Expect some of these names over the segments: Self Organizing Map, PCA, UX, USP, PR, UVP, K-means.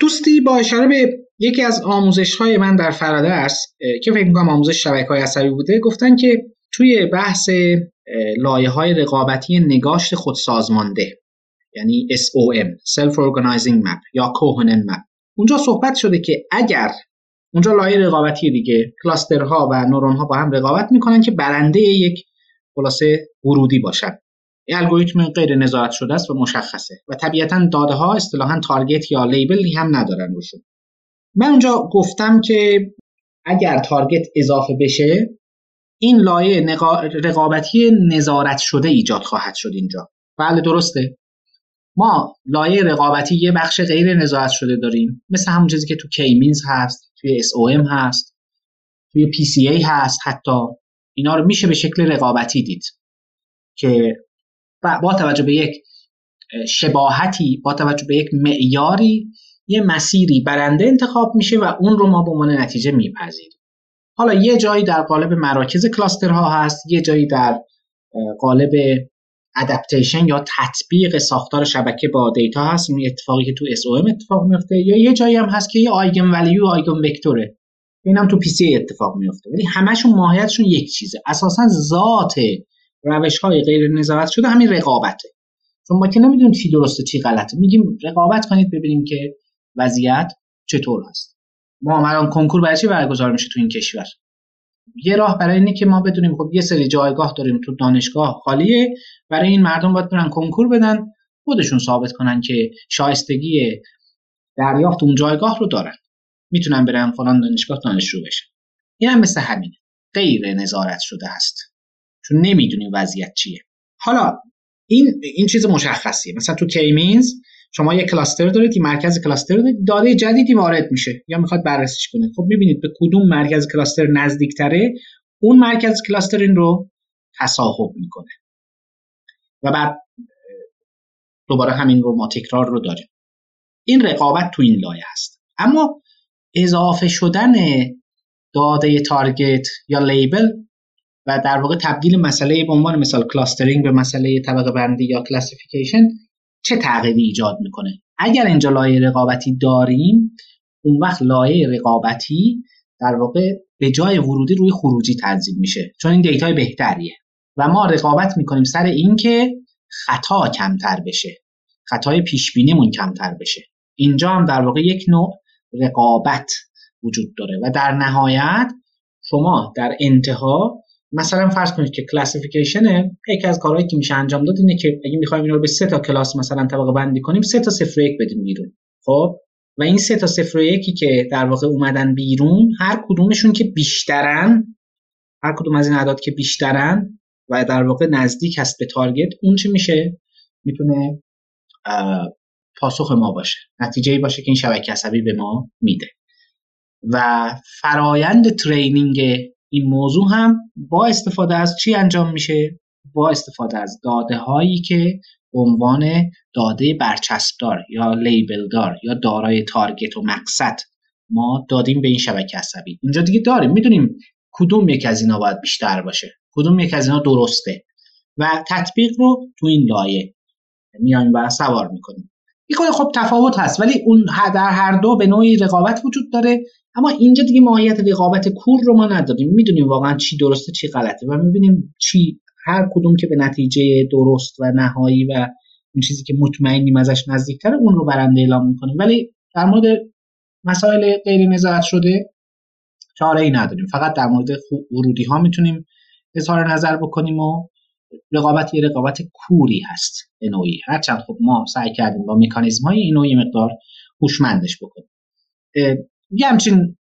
دوستی با اشاره به یکی از آموزش‌های من در فرادرس که فکر می‌کنم آموزش شبکه‌های عصبی بوده، گفتن که توی بحث لایه‌های رقابتی نگاشت خودسازمانده، یعنی SOM Self Organizing Map یا کوهنن مپ، اونجا صحبت شده که اگر اونجا لایه رقابتی دیگه کلاسترها و نورون‌ها با هم رقابت می‌کنن که برنده یک خلاصه ورودی باشن. این الگوریتم غیر نظارت شده است و مشخصه و طبیعتاً داده‌ها اصطلاحاً تارگت یا لیبلی هم ندارن روشون. من اونجا گفتم که اگر تارگت اضافه بشه این لایه رقابتی نظارت شده ایجاد خواهد شد اینجا. بله درسته. ما لایه رقابتی یه بخش غیر نظارت شده داریم، مثل همون چیزی که تو K-means هست، توی SOM هست، توی PCA هست، حتی اینا رو میشه به شکل رقابتی دید که با توجه به یک شباهتی، با توجه به یک معیاری یه مسیری برنده انتخاب میشه و اون رو ما به عنوان نتیجه میپذیریم. حالا یه جایی در قالب مراکز کلاسترها هست، یه جایی در قالب ادپتیشن یا تطبیق ساختار شبکه با دیتا هست، این اتفاقی که تو SOM اتفاق میفته، یا یه جایی هم هست که یه آیگن ولیو و آیگن وکتوره، این هم تو PCA اتفاق میفته. ولی همشون ماهیتشون یک چیزه، اساسا ذات روش‌های غیر نظارت شده همین رقابته. چون ما که نمیدونیم چی درسته چی غلطه، میگیم رقابت کنید ببینیم که وضعیت چطور هست. ما الان کنکور برای چی برگزار میشه تو این کشور؟ یه راه برای اینه که ما بدونیم خب یه سری جایگاه داریم تو دانشگاه خالیه، برای این مردم باید برن کنکور بدن، خودشون ثابت کنن که شایستگی دریافت اون جایگاه رو دارن، میتونن برن فلان دانشگاه دانشجو بشن. این هم مثل همینه، غیر نظارت شده هست چون نمیدونیم وضعیت چیه. حالا این چیز مشخصیه، مثلا تو K-means شما یه کلاستر دارید، یه مرکز کلاستر دارید، داده جدیدی وارد میشه یا میخواد بررسیش کنه، خب میبینید به کدوم مرکز کلاستر نزدیکتره، اون مرکز کلاستر این رو تصاحب میکنه و بعد دوباره همین رو ما تکرار رو داریم. این رقابت تو این لایه هست. اما اضافه شدن داده تارگت یا لیبل و در واقع تبدیل مسئله به عنوان مثال کلاسترینگ به مسئله طبقه بندی یا کلاسیفیکیشن چه تغییری ایجاد میکنه؟ اگر اینجا لایه رقابتی داریم، اون وقت لایه رقابتی در واقع به جای ورودی روی خروجی تنظیم میشه، چون این دیتای بهتریه و ما رقابت میکنیم سر این که خطا کمتر بشه، خطای پیش بینیمون کمتر بشه. اینجا هم در واقع یک نوع رقابت وجود داره و در نهایت شما در انتها مثلا فرض کنید که کلاسیفیکیشن یکی از کارهایی که میشه انجام داد اینه که اگه می‌خوایم اینا رو به 3 تا کلاس مثلا طبقه بندی کنیم، 3 تا 0 و 1 بدیم بیرون. خب و این 3 تا 0 و 1 که در واقع اومدن بیرون، هر کدومشون که بیشترن، هر کدوم از این اعداد که بیشترن و در واقع نزدیک هست به تارگت، اون چی میشه؟ میتونه پاسخ ما باشه، نتیجه‌ای باشه که این شبکه عصبی به ما میده. و فرایند ترینینگ این موضوع هم با استفاده از چی انجام میشه؟ با استفاده از داده هایی که به عنوان داده برچسبدار یا لیبل دار یا دارای تارگت و مقصد ما دادیم به این شبکه عصبی. اینجا دیگه داریم میدونیم کدوم یک از اینا باید بیشتر باشه، کدوم یک از اینا درسته و تطبیق رو تو این لایه میایم و سوار میکنیم. این خب تفاوت هست ولی اون در هر دو به نوعی رقابت وجود داره، اما اینجا دیگه ماهیت رقابت کور رو ما نداریم، میدونیم واقعا چی درسته چی غلطه و میبینیم چی هر کدوم که به نتیجه درست و نهایی و اون چیزی که مطمئنیم ازش نزدیکتره اون رو برنده اعلام میکنیم. ولی در مورد مسائل غیر نظارت شده چاره‌ای نداریم، فقط در مورد ورودی ها میتونیم اظهار نظر بکنیم و رقابت یه رقابت کوری هست به نوعی، هرچند خب ما سعی کردیم با مکانیزم‌های اینو یه مقدار هوشمندش بکنیم. یه همچین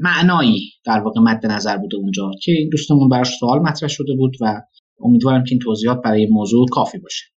معنایی در واقع مد نظر بوده اونجا که این دوستمون براش سوال مطرح شده بود و امیدوارم که این توضیحات برای موضوع کافی باشه.